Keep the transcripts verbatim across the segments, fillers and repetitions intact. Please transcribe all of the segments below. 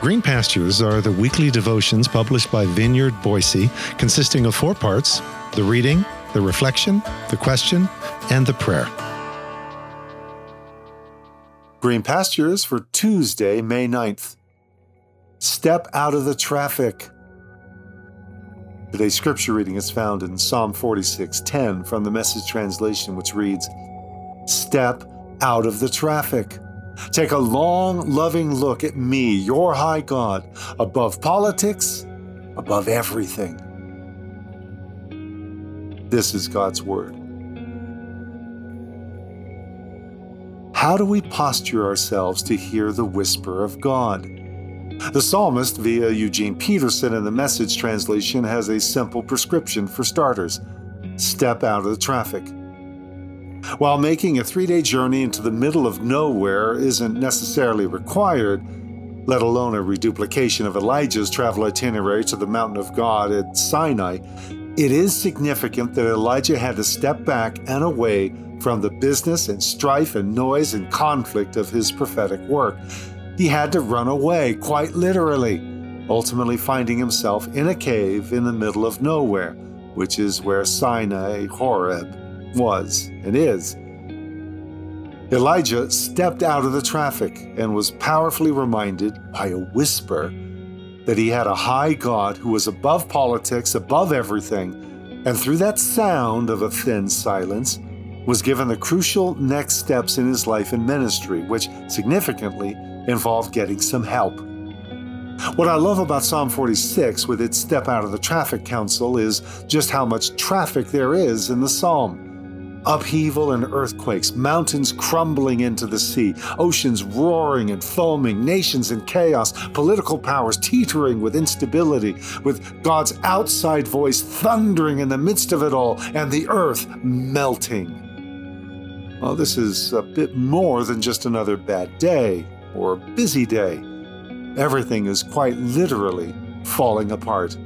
Green Pastures are the weekly devotions published by Vineyard Boise, consisting of four parts: the reading, the reflection, the question, and the prayer. Green Pastures for Tuesday, May ninth. Step out of the traffic. Today's scripture reading is found in Psalm forty-six ten from the Message Translation, which reads, "Step out of the traffic. Take a long, loving look at me, your high God, above politics, above everything." This is God's Word. How do we posture ourselves to hear the whisper of God? The psalmist, via Eugene Peterson in the Message Translation, has a simple prescription for starters: step out of the traffic. While making a three-day journey into the middle of nowhere isn't necessarily required, let alone a reduplication of Elijah's travel itinerary to the Mountain of God at Sinai, it is significant that Elijah had to step back and away from the business and strife and noise and conflict of his prophetic work. He had to run away, quite literally, ultimately finding himself in a cave in the middle of nowhere, which is where Sinai, Horeb, was and is. Elijah stepped out of the traffic and was powerfully reminded by a whisper that he had a high God who was above politics, above everything, and through that sound of a thin silence, was given the crucial next steps in his life and ministry, which significantly involved getting some help. What I love about Psalm forty-six with its step out of the traffic counsel is just how much traffic there is in the psalm. Upheaval and earthquakes, mountains crumbling into the sea, oceans roaring and foaming, nations in chaos, political powers teetering with instability, with God's outside voice thundering in the midst of it all, and the earth melting. Well, this is a bit more than just another bad day or a busy day. Everything is quite literally falling apart.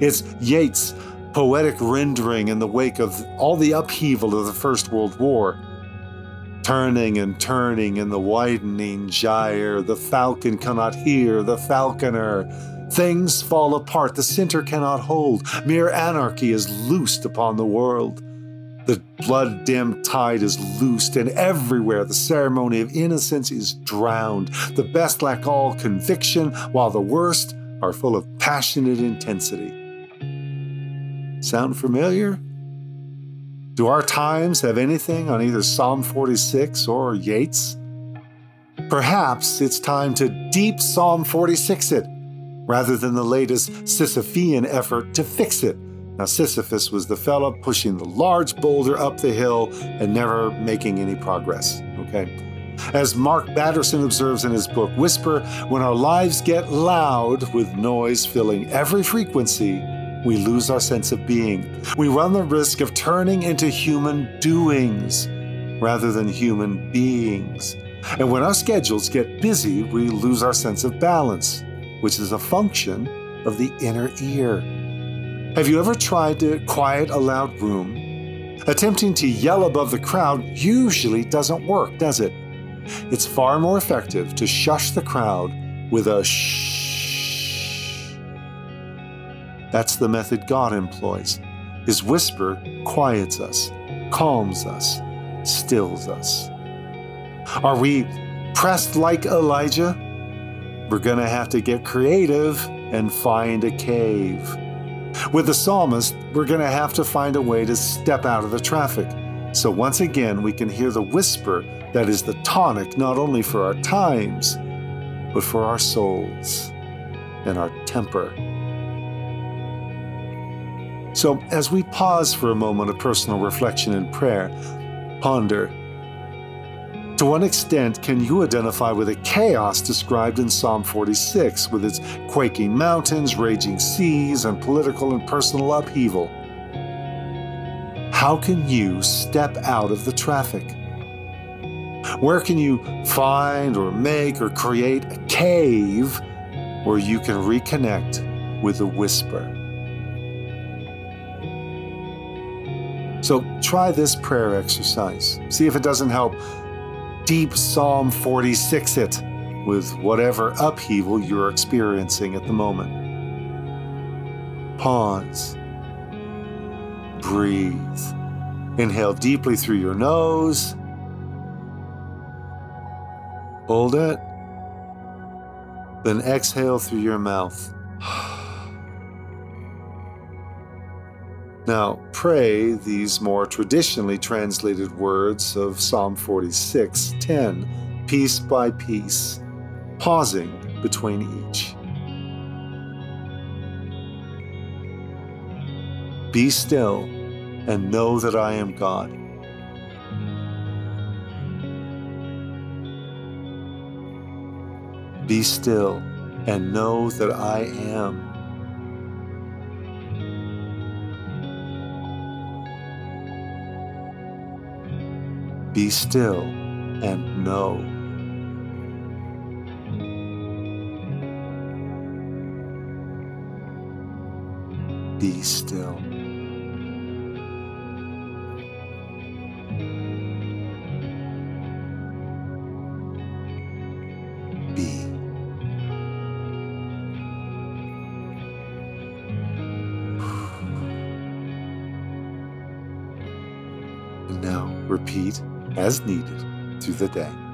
It's Yeats' poetic rendering in the wake of all the upheaval of the First World War. "Turning and turning in the widening gyre, the falcon cannot hear the falconer. Things fall apart, the center cannot hold. Mere anarchy is loosed upon the world. The blood-dimmed tide is loosed, and everywhere the ceremony of innocence is drowned. The best lack all conviction, while the worst are full of passionate intensity." Sound familiar? Do our times have anything on either Psalm forty-six or Yeats? Perhaps it's time to deep Psalm forty-six it, rather than the latest Sisyphean effort to fix it. Now, Sisyphus was the fellow pushing the large boulder up the hill and never making any progress, okay? As Mark Batterson observes in his book, Whisper, when our lives get loud with noise filling every frequency, we lose our sense of being. We run the risk of turning into human doings rather than human beings. And when our schedules get busy, we lose our sense of balance, which is a function of the inner ear. Have you ever tried to quiet a loud room? Attempting to yell above the crowd usually doesn't work, does it? It's far more effective to shush the crowd with a shh. That's the method God employs. His whisper quiets us, calms us, stills us. Are we pressed like Elijah? We're going to have to get creative and find a cave. With the psalmist, we're going to have to find a way to step out of the traffic. So once again, we can hear the whisper that is the tonic not only for our times, but for our souls and our temper. So as we pause for a moment of personal reflection and prayer, ponder. To what extent can you identify with the chaos described in Psalm forty-six, with its quaking mountains, raging seas, and political and personal upheaval? How can you step out of the traffic? Where can you find or make or create a cave where you can reconnect with the whisper? So try this prayer exercise. See if it doesn't help. Deep Psalm forty-six it. with whatever upheaval you're experiencing at the moment. Pause. Breathe. Inhale deeply through your nose. Hold it. Then exhale through your mouth. Now, pray these more traditionally translated words of Psalm forty-six ten, piece by piece, pausing between each. Be still and know that I am God. Be still and know that I am. Be still and know. Be still. Be. And now repeat as needed through the day.